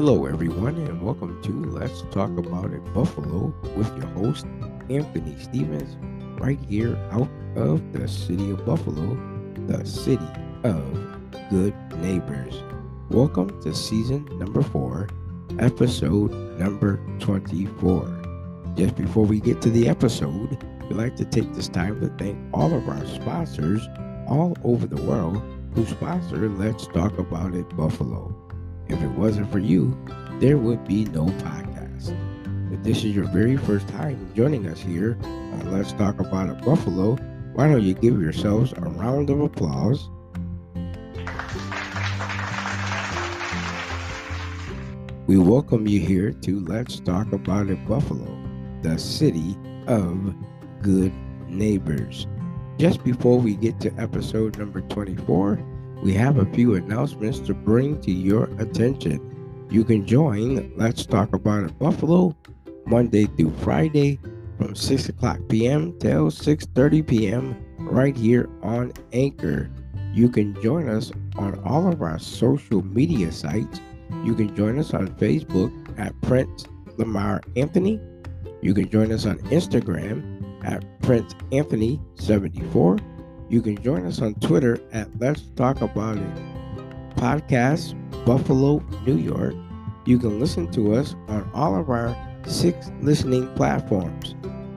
Hello, everyone, and welcome to Let's Talk About It Buffalo with your host, Anthony Stevens, right here out of the city of Buffalo, the city of good neighbors. Welcome to season number 4, episode number 24. Just before we get to the episode, we'd like to take this time to thank all of our sponsors all over the world who sponsor Let's Talk About It Buffalo. If it wasn't for you, there would be no podcast. If this is your very first time joining us here on Let's Talk About It Buffalo, why don't you give yourselves a round of applause? We welcome you here to Let's Talk About It Buffalo, the city of good neighbors. Just before we get to episode number 24, we have a few announcements to bring to your attention. You can join Let's Talk About It Buffalo Monday through Friday from 6 o'clock p.m. till 6:30 p.m. right here on Anchor. You can join us on all of our social media sites. You can join us on Facebook at Prince Lamar Anthony. You can join us on Instagram at Prince Anthony 74. You can join us on Twitter at Let's Talk About It Podcast, Buffalo, New York. You can listen to us on all of our 6 listening platforms,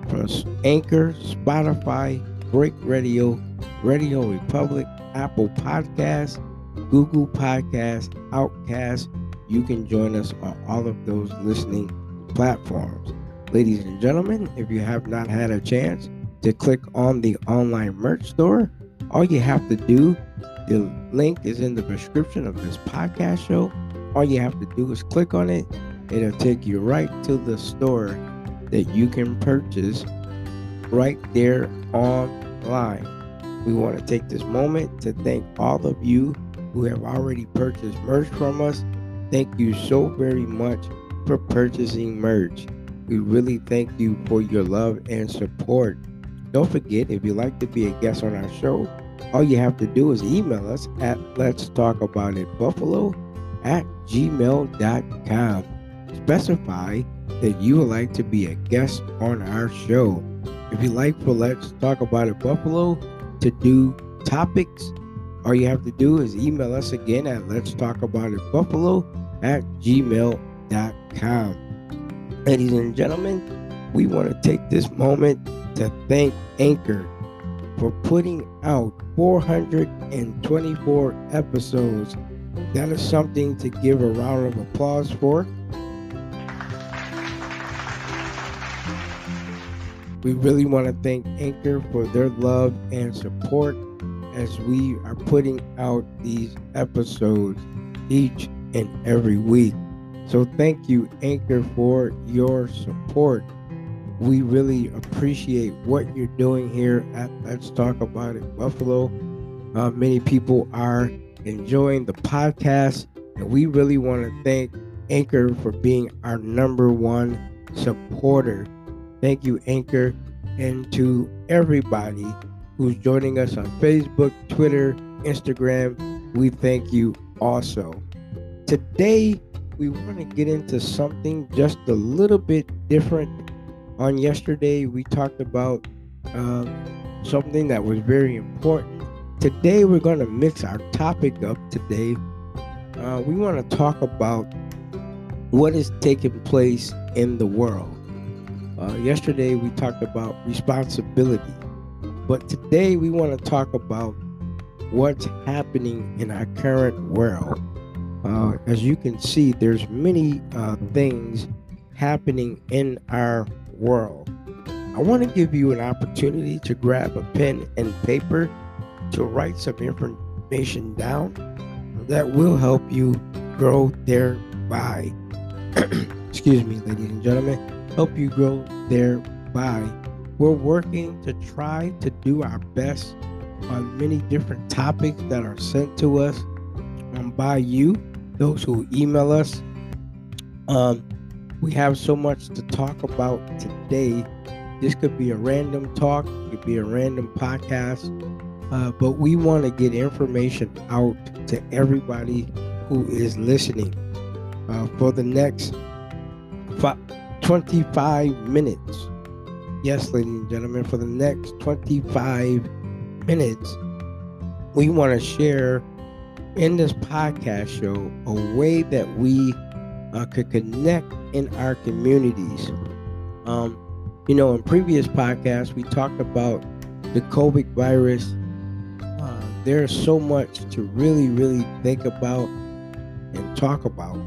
from Anchor, Spotify, Great Radio, Radio Republic, Apple Podcasts, Google Podcasts, Outcast. You can join us on all of those listening platforms. Ladies and gentlemen, if you have not had a chance to click on the online merch store, all you have to do, the link is in the description of this podcast show. All you have to do is click on it. It'll take you right to the store that you can purchase right there online. We want to take this moment to thank all of you who have already purchased merch from us. Thank you so very much for purchasing merch. We really thank you for your love and support. Don't forget, if you'd like to be a guest on our show, all you have to do is email us at letstalkaboutitbuffalo@gmail.com. Specify that you would like to be a guest on our show. If you'd like for Let's Talk About It Buffalo to do topics, all you have to do is email us again at letstalkaboutitbuffalo@gmail.com. Ladies and gentlemen, we want to take this moment to thank Anchor for putting out 424 episodes. That is something to give a round of applause for. We really want to thank Anchor for their love and support as we are putting out these episodes each and every week. So thank you, Anchor, for your support. We really appreciate what you're doing here at Let's Talk About It Buffalo. Many people are enjoying the podcast, and we really want to thank Anchor for being our number one supporter. Thank you, Anchor, and to everybody who's joining us on Facebook, Twitter, Instagram. We thank you also. Today, we want to get into something just a little bit different. On yesterday, we talked about something that was very important. Today, we're going to mix our topic up today. We want to talk about what is taking place in the world. Yesterday, we talked about responsibility. But today, we want to talk about what's happening in our current world. As you can see, there's many things happening in our world. I want to give you an opportunity to grab a pen and paper to write some information down that will help you grow thereby. Excuse me, ladies and gentlemen. Help you grow thereby. We're working to try to do our best on many different topics that are sent to us by you, those who email us. We have so much to talk about today. This could be a random talk, it could be a random podcast, but we want to get information out to everybody who is listening. for the next 25 minutes. Yes, ladies and gentlemen, for the next 25 minutes, we want to share in this podcast show a way that we could connect in our communities. You know, in previous podcasts, we talked about the COVID virus. There's so much to really, really think about and talk about.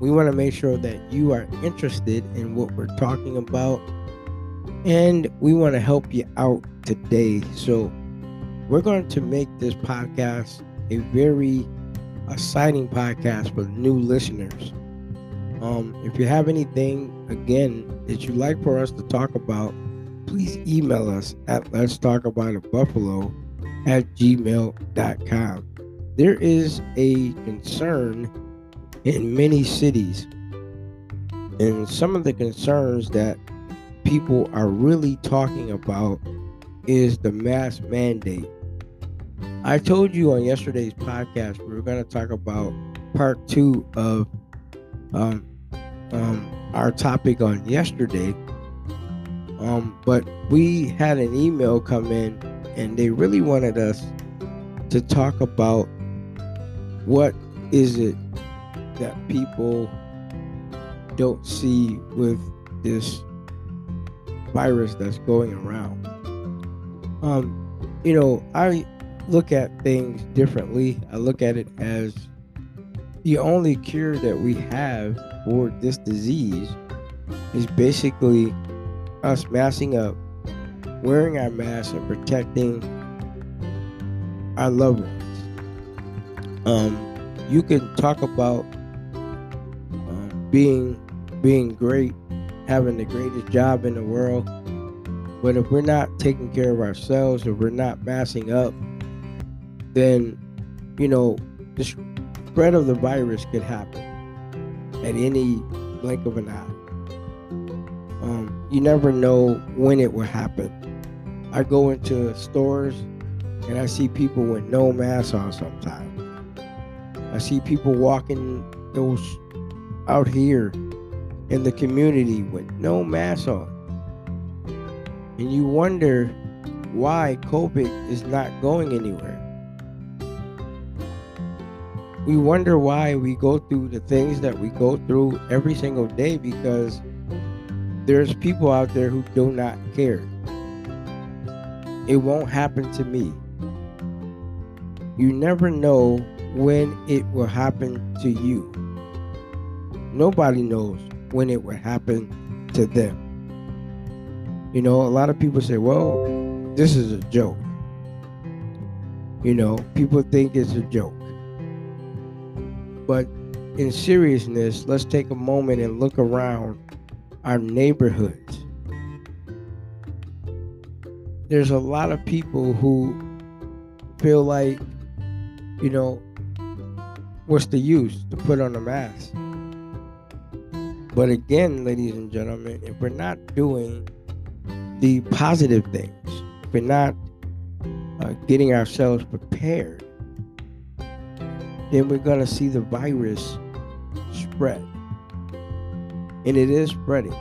We want to make sure that you are interested in what we're talking about, and we want to help you out today. So we're going to make this podcast a very exciting podcast for new listeners. If you have anything, again, that you'd like for us to talk about, please email us at letstalkaboutitbuffalo@gmail.com. There is a concern in many cities, and some of the concerns that people are really talking about is the mask mandate. I told you on yesterday's podcast we were going to talk about part two of our topic on yesterday, but we had an email come in, and they really wanted us to talk about what is it that people don't see with this virus that's going around. You know, I look at things differently. I look at it as the only cure that we have for this disease is basically us masking up, wearing our masks, and protecting our loved ones. You can talk about being great, having the greatest job in the world, but if we're not taking care of ourselves, if we're not masking up, then, you know, the spread of the virus could happen at any blink of an eye. You never know when it will happen. I go into stores and I see people with no masks on sometimes. I see people walking those out here in the community with no masks on. And you wonder why COVID is not going anywhere. We wonder why we go through the things that we go through every single day, because there's people out there who do not care. It won't happen to me. You never know when it will happen to you. Nobody knows when it will happen to them. You know, a lot of people say, well, this is a joke. You know, people think it's a joke. But in seriousness, let's take a moment and look around our neighborhoods. There's a lot of people who feel like, you know, what's the use to put on a mask? But again, ladies and gentlemen, if we're not doing the positive things, if we're not getting ourselves prepared, then we're going to see the virus spread. And it is spreading.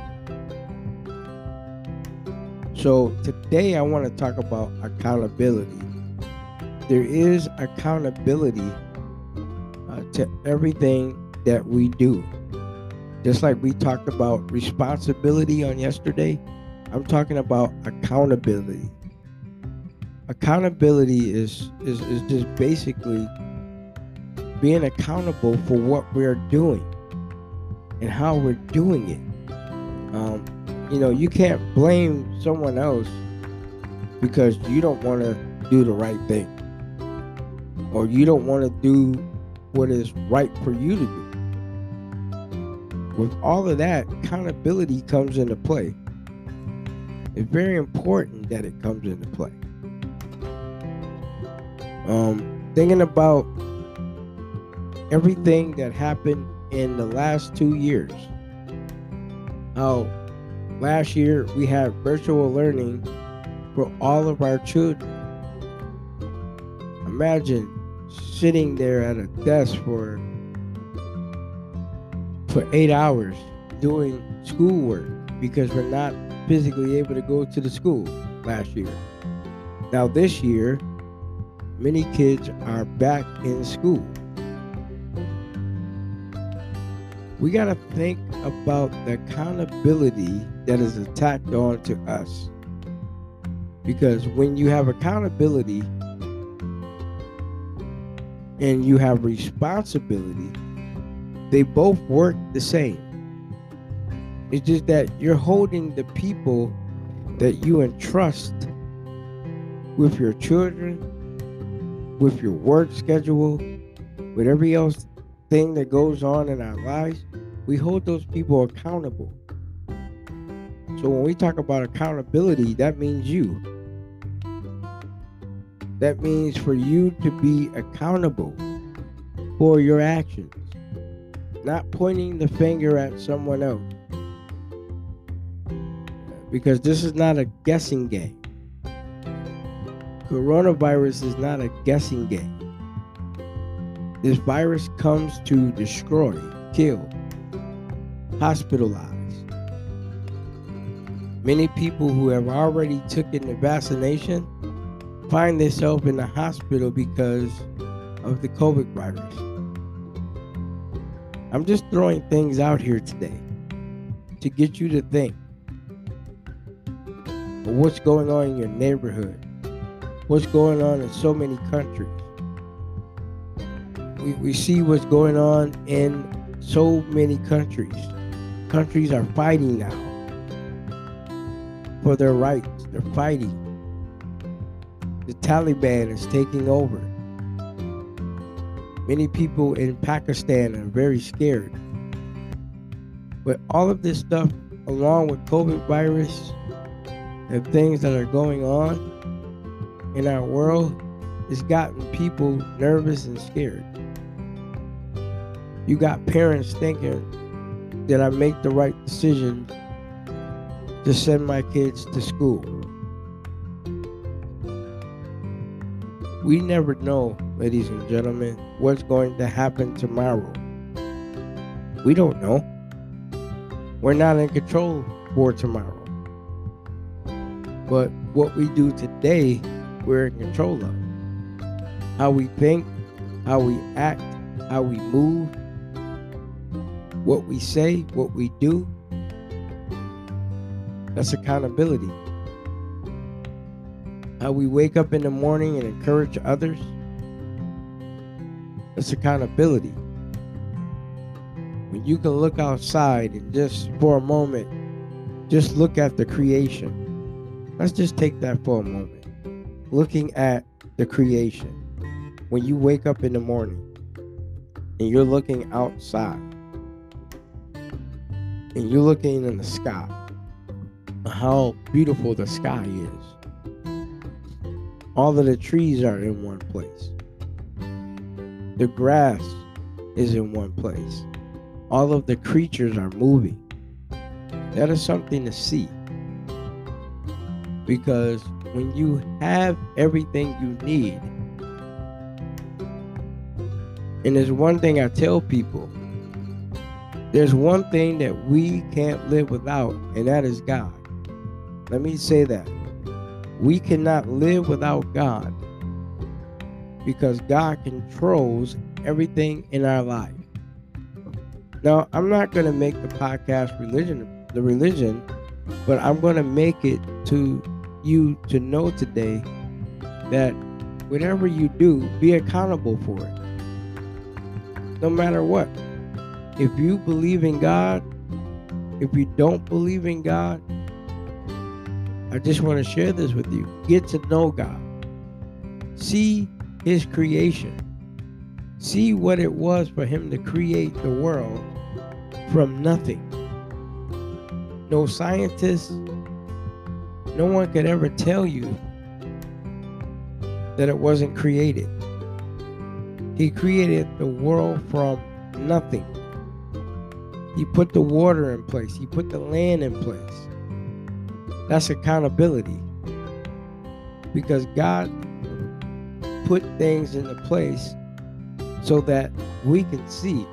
So today I want to talk about accountability. There is accountability to everything that we do. Just like we talked about responsibility on yesterday, I'm talking about accountability. Accountability is just basically being accountable for what we're doing and how we're doing it. You know, you can't blame someone else because you don't want to do the right thing, or you don't want to do what is right for you to do. With all of that, accountability comes into play. It's very important that it comes into play. Thinking about everything that happened in the last 2 years. How last year we had virtual learning for all of our children. Imagine sitting there at a desk for for 8 hours doing schoolwork because we're not physically able to go to the school last year. Now this year, many kids are back in school. We got to think about the accountability that is attached on to us. Because when you have accountability and you have responsibility, they both work the same. It's just that you're holding the people that you entrust with your children, with your work schedule, with everything else. Thing that goes on in our lives, we hold those people accountable. So when we talk about accountability, that means you. That means for you to be accountable for your actions, not pointing the finger at someone else. Because this is not a guessing game. Coronavirus is not a guessing game. This virus comes to destroy, kill, hospitalize. Many people who have already taken the vaccination find themselves in the hospital because of the COVID virus. I'm just throwing things out here today to get you to think of what's going on in your neighborhood, what's going on in so many countries. We see what's going on in so many countries. Countries are fighting now for their rights. They're fighting. The Taliban is taking over. Many people in Pakistan are very scared. But all of this stuff, along with COVID virus and things that are going on in our world, has gotten people nervous and scared. You got parents thinking, did I make the right decision to send my kids to school? We never know, ladies and gentlemen, what's going to happen tomorrow. We don't know. We're not in control for tomorrow. But what we do today, we're in control of. How we think, how we act, how we move, what we say, what we do. That's accountability. How we wake up in the morning and encourage others. That's accountability. When you can look outside and just for a moment, just look at the creation. Let's just take that for a moment. Looking at the creation. When you wake up in the morning, and you're looking outside, and you're looking in the sky, how beautiful the sky is. All of the trees are in one place. The grass is in one place. All of the creatures are moving. That is something to see. Because when you have everything you need, and there's one thing I tell people. There's one thing that we can't live without, and that is God. Let me say that. We cannot live without God because God controls everything in our life. Now, I'm not going to make the podcast religion, but I'm going to make it to you to know today that whatever you do, be accountable for it. No matter what. If you believe in God, if you don't believe in God, I just want to share this with you. Get to know God. See his creation. See what it was for him to create the world from nothing. No scientists, no one could ever tell you that it wasn't created. He created the world from nothing. He put the water in place. He put the land in place. That's accountability. Because God put things into place so that we can see.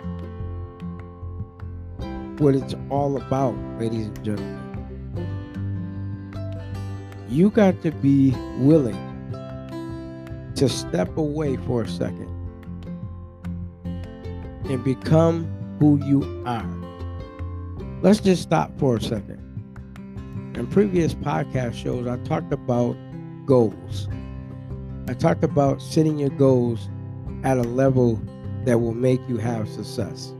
what it's all about, ladies and gentlemen. You got to be willing to step away for a second and become who you are. Let's just stop for a second. In previous podcast shows, I talked about goals. I talked about setting your goals at a level that will make you have success.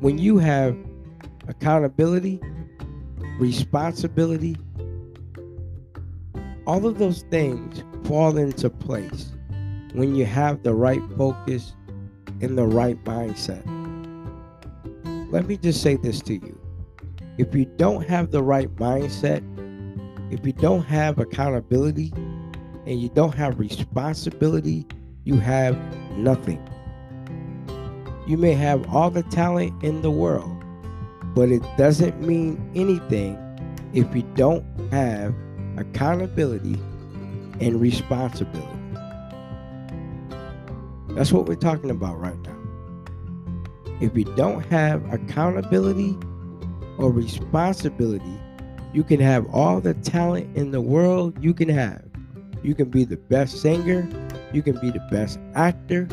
When you have accountability, responsibility, all of those things fall into place when you have the right focus and the right mindset. Let me just say this to you. If you don't have the right mindset, if you don't have accountability, and you don't have responsibility, you have nothing. You may have all the talent in the world, but it doesn't mean anything if you don't have accountability and responsibility. That's what we're talking about right now. If you don't have accountability or responsibility, you can have all the talent in the world you can have. You can be the best singer, you can be the best actor,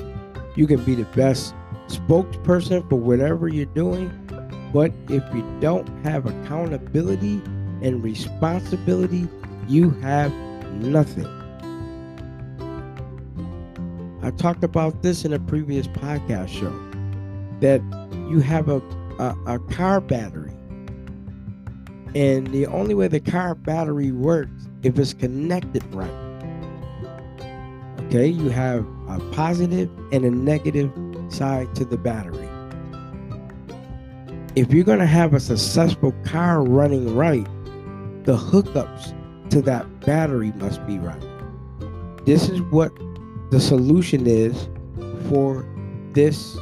you can be the best spokesperson for whatever you're doing, but if you don't have accountability and responsibility, you have nothing. I talked about this in a previous podcast show, that you have a car battery, and the only way the car battery works if it's connected right. Okay, you have a positive and a negative side to the battery. If you're going to have a successful car running right, the hookups to that battery must be right. This is what the solution is for this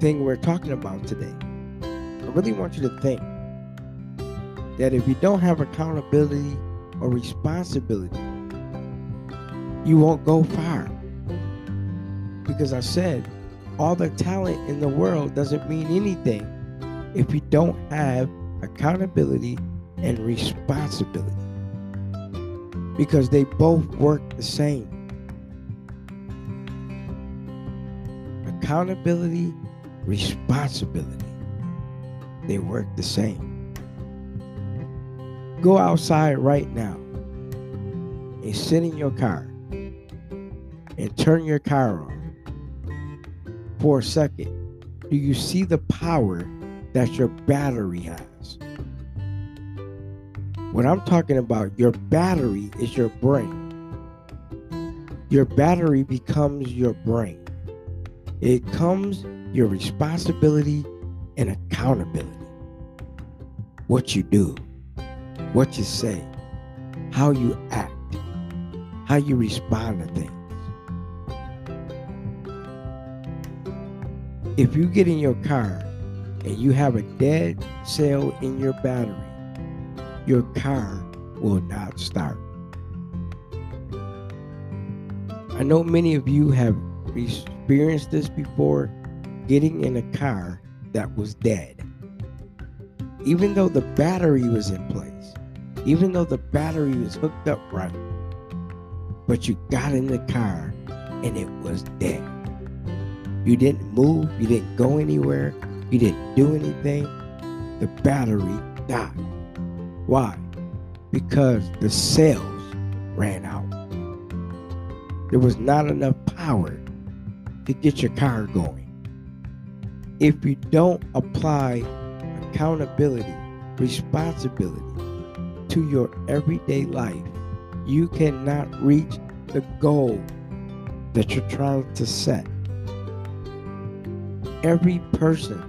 thing we're talking about today. I really want you to think that if you don't have accountability or responsibility, you won't go far. Because I said, all the talent in the world doesn't mean anything if you don't have accountability and responsibility. Because they both work the same. Accountability, responsibility. They work the same. Go outside right now and sit in your car and turn your car on for a second. Do you see the power that your battery has? What I'm talking about, your battery is your brain. Your battery becomes your brain. It becomes your responsibility and accountability. What you do, what you say, how you act, how you respond to things. If you get in your car and you have a dead cell in your battery, your car will not start. I know many of you have experienced this before, getting in a car that was dead. Even though the battery was in place, even though the battery was hooked up right, but you got in the car and it was dead. You didn't move, you didn't go anywhere, you didn't do anything. The battery died. Why? Because the cells ran out. There was not enough power to get your car going. If you don't apply accountability, responsibility to your everyday life, you cannot reach the goal that you're trying to set. Every person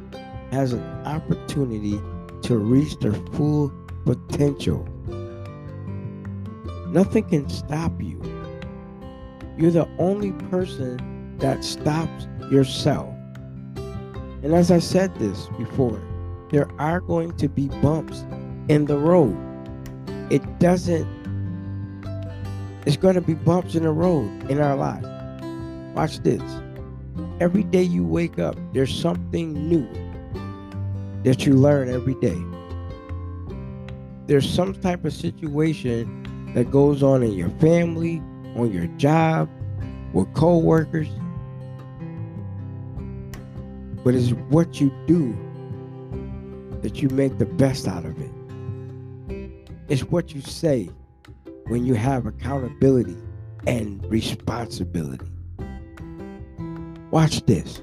has an opportunity to reach their full potential. Nothing can stop you. You're the only person that stops yourself. And as I said this before, there are going to be bumps in the road. It's going to be bumps in the road in our life. Watch this. Every day you wake up, there's something new that you learn every day. There's some type of situation that goes on in your family, on your job, with co-workers. But it's what you do that you make the best out of it. It's what you say when you have accountability and responsibility. Watch this.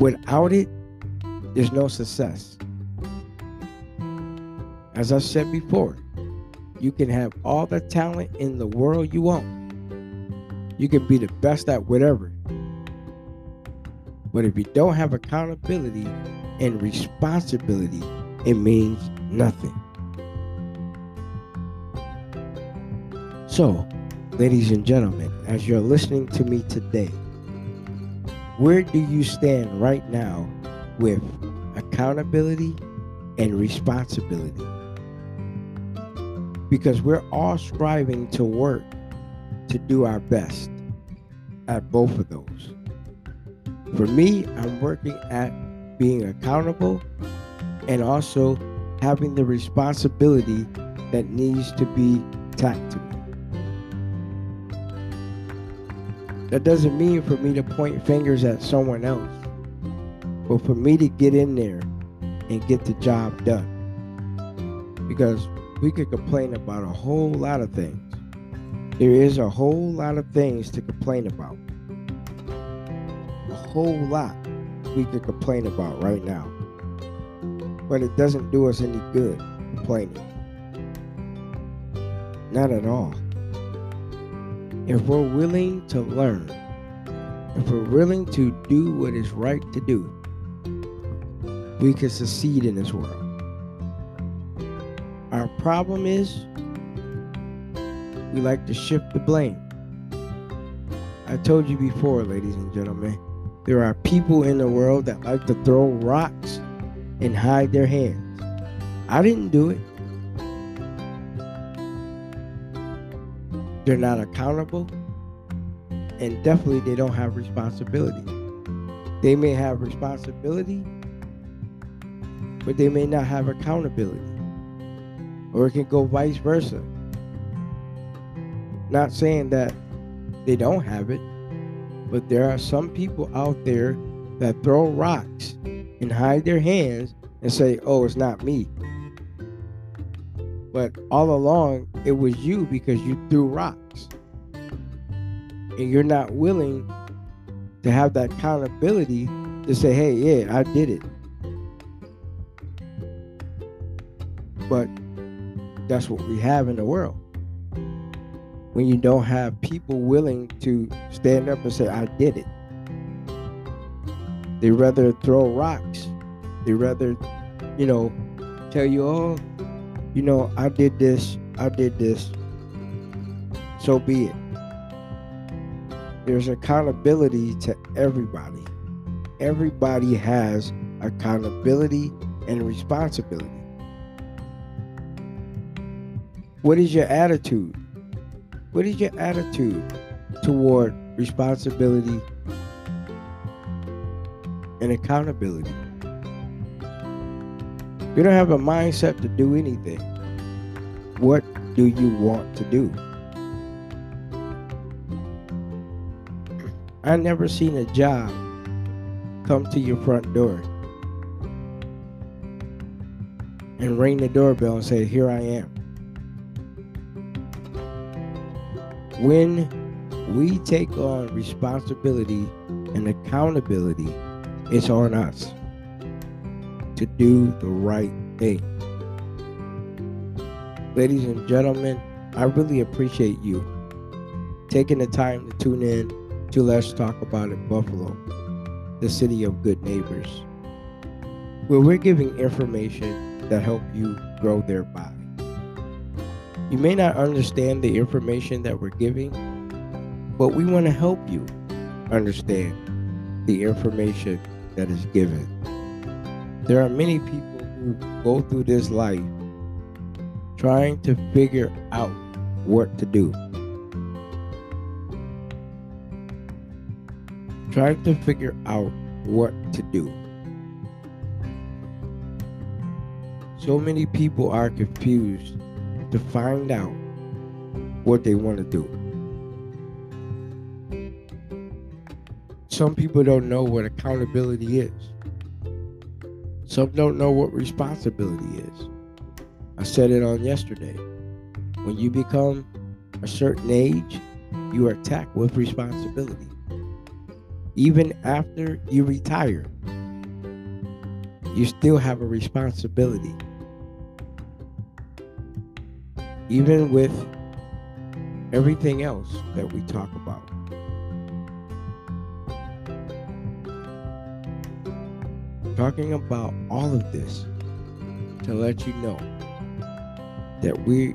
Without it, there's no success. As I said before, you can have all the talent in the world you want. You can be the best at whatever. But if you don't have accountability and responsibility, it means nothing. So, ladies and gentlemen, as you're listening to me today, where do you stand right now with accountability and responsibility? Because we're all striving to work to do our best at both of those. For me, I'm working at being accountable and also having the responsibility that needs to be tactical. That doesn't mean for me to point fingers at someone else, but for me to get in there and get the job done. Because we could complain about a whole lot of things. There is a whole lot of things to complain about. A whole lot we could complain about right now. But it doesn't do us any good complaining. Not at all. If we're willing to learn, if we're willing to do what is right to do, we can succeed in this world. Our problem is we like to shift the blame. I told you before, ladies and gentlemen, there are people in the world that like to throw rocks and hide their hands. I didn't do it. They're not accountable, and definitely they don't have responsibility. They may have responsibility, but they may not have accountability. Or it can go vice versa. Not saying that they don't have it, but there are some people out there that throw rocks and hide their hands and say, oh, it's not me. But all along, it was you because you threw rocks. And you're not willing to have that accountability to say, hey, yeah, I did it. But that's what we have in the world. When you don't have people willing to stand up and say, I did it. They rather throw rocks. They rather, tell you all, I did this, so be it. There's accountability to everybody. Everybody has accountability and responsibility. What is your attitude? What is your attitude toward responsibility and accountability? You don't have a mindset to do anything. What do you want to do? I never seen a job come to your front door and ring the doorbell and say, here I am. When we take on responsibility and accountability, it's on us to do the right thing. Ladies and gentlemen, I really appreciate you taking the time to tune in to Let's Talk About It Buffalo, the city of good neighbors, where we're giving information that helps you grow thereby. You may not understand the information that we're giving, but we want to help you understand the information that is given. There are many people who go through this life trying to figure out what to do. trying to figure out what to do. So many people are confused to find out what they want to do. Some people don't know what accountability is. Some don't know what responsibility is. I said it on yesterday. When you become a certain age, you are attacked with responsibility. Even after you retire, you still have a responsibility. Even with everything else that we talk about. Talking about all of this to let you know that we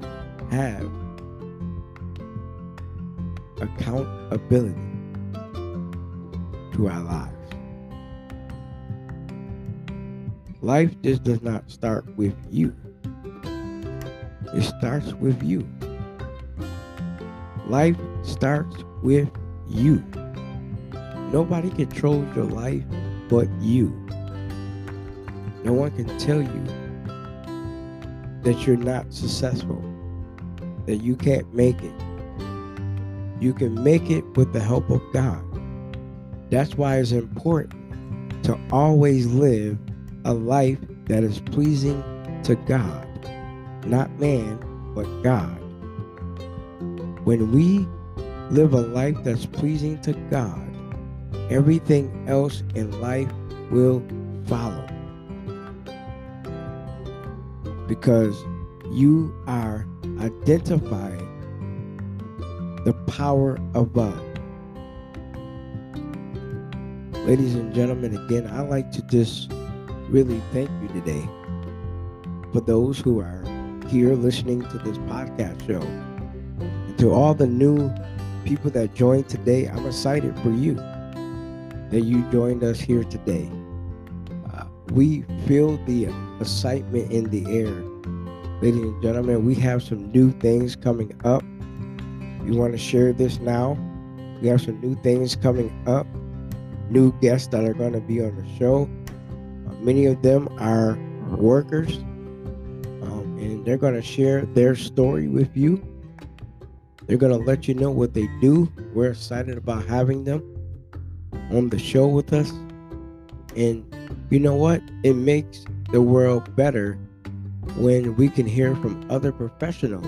have accountability to our lives. Life just does not start with you. It starts with you. Life starts with you. Nobody controls your life but you. No one can tell you that you're not successful, that you can't make it. You can make it with the help of God. That's why it's important to always live a life that is pleasing to God. Not man, but God. When we live a life that's pleasing to God, everything else in life will follow. Because you are identifying the power above. Ladies and gentlemen, again, I'd like to just really thank you today for those who are here listening to this podcast show. And to all the new people that joined today, I'm excited for you that you joined us here today. We feel the excitement in the air. Ladies and gentlemen, we have some new things coming up. You want to share this now? We have some new things coming up, new guests that are going to be on the show. Many of them are workers, and they're going to share their story with you. They're going to let you know what they do. We're excited about having them on the show with us. And you know what? It makes the world better when we can hear from other professionals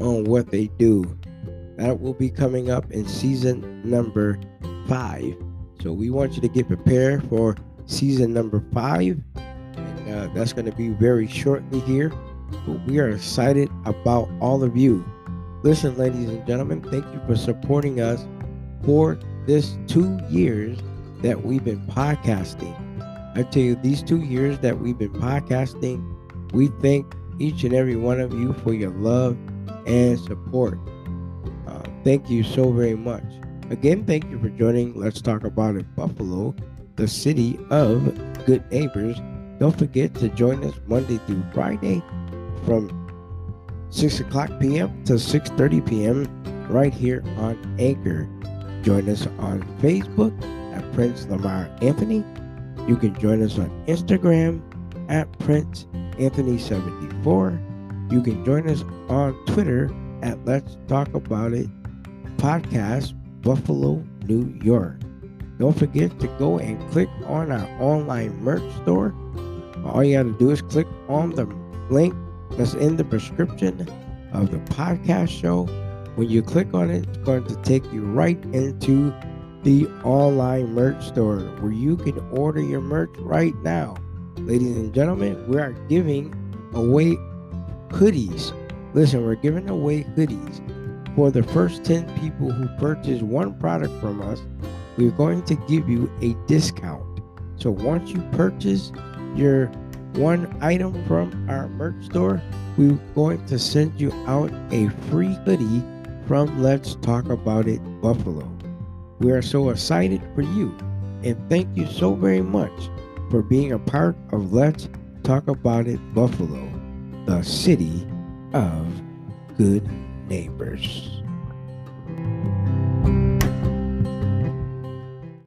on what they do. That will be coming up in season number 5. So we want you to get prepared for season number 5. And that's going to be very shortly here. But we are excited about all of you. Listen, ladies and gentlemen, thank you for supporting us for this 2 years that we've been podcasting. I tell you, these 2 years that we've been podcasting, we thank each and every one of you for your love and support. Thank you so very much. Again, thank you for joining Let's Talk About It Buffalo, the city of good neighbors. Don't forget to join us Monday through Friday from 6 o'clock p.m. to 6:30 p.m. right here on Anchor. Join us on Facebook at Prince Lamar Anthony. You can join us on Instagram at Prince Anthony 74. You can join us on Twitter at Let's Talk About It Podcast, Buffalo, New York. Don't forget to go and click on our online merch store. All you have to do is click on the link that's in the description of the podcast show. When you click on it, it's going to take you right into the online merch store where you can order your merch right now. Ladies and gentlemen, we are giving away hoodies. Listen, we're giving away hoodies. For the first 10 people who purchase one product from us, we're going to give you a discount. So once you purchase your one item from our merch store, we're going to send you out a free hoodie from Let's Talk About It Buffalo. We are so excited for you. And thank you so very much for being a part of Let's Talk About It Buffalo, the city of good neighbors.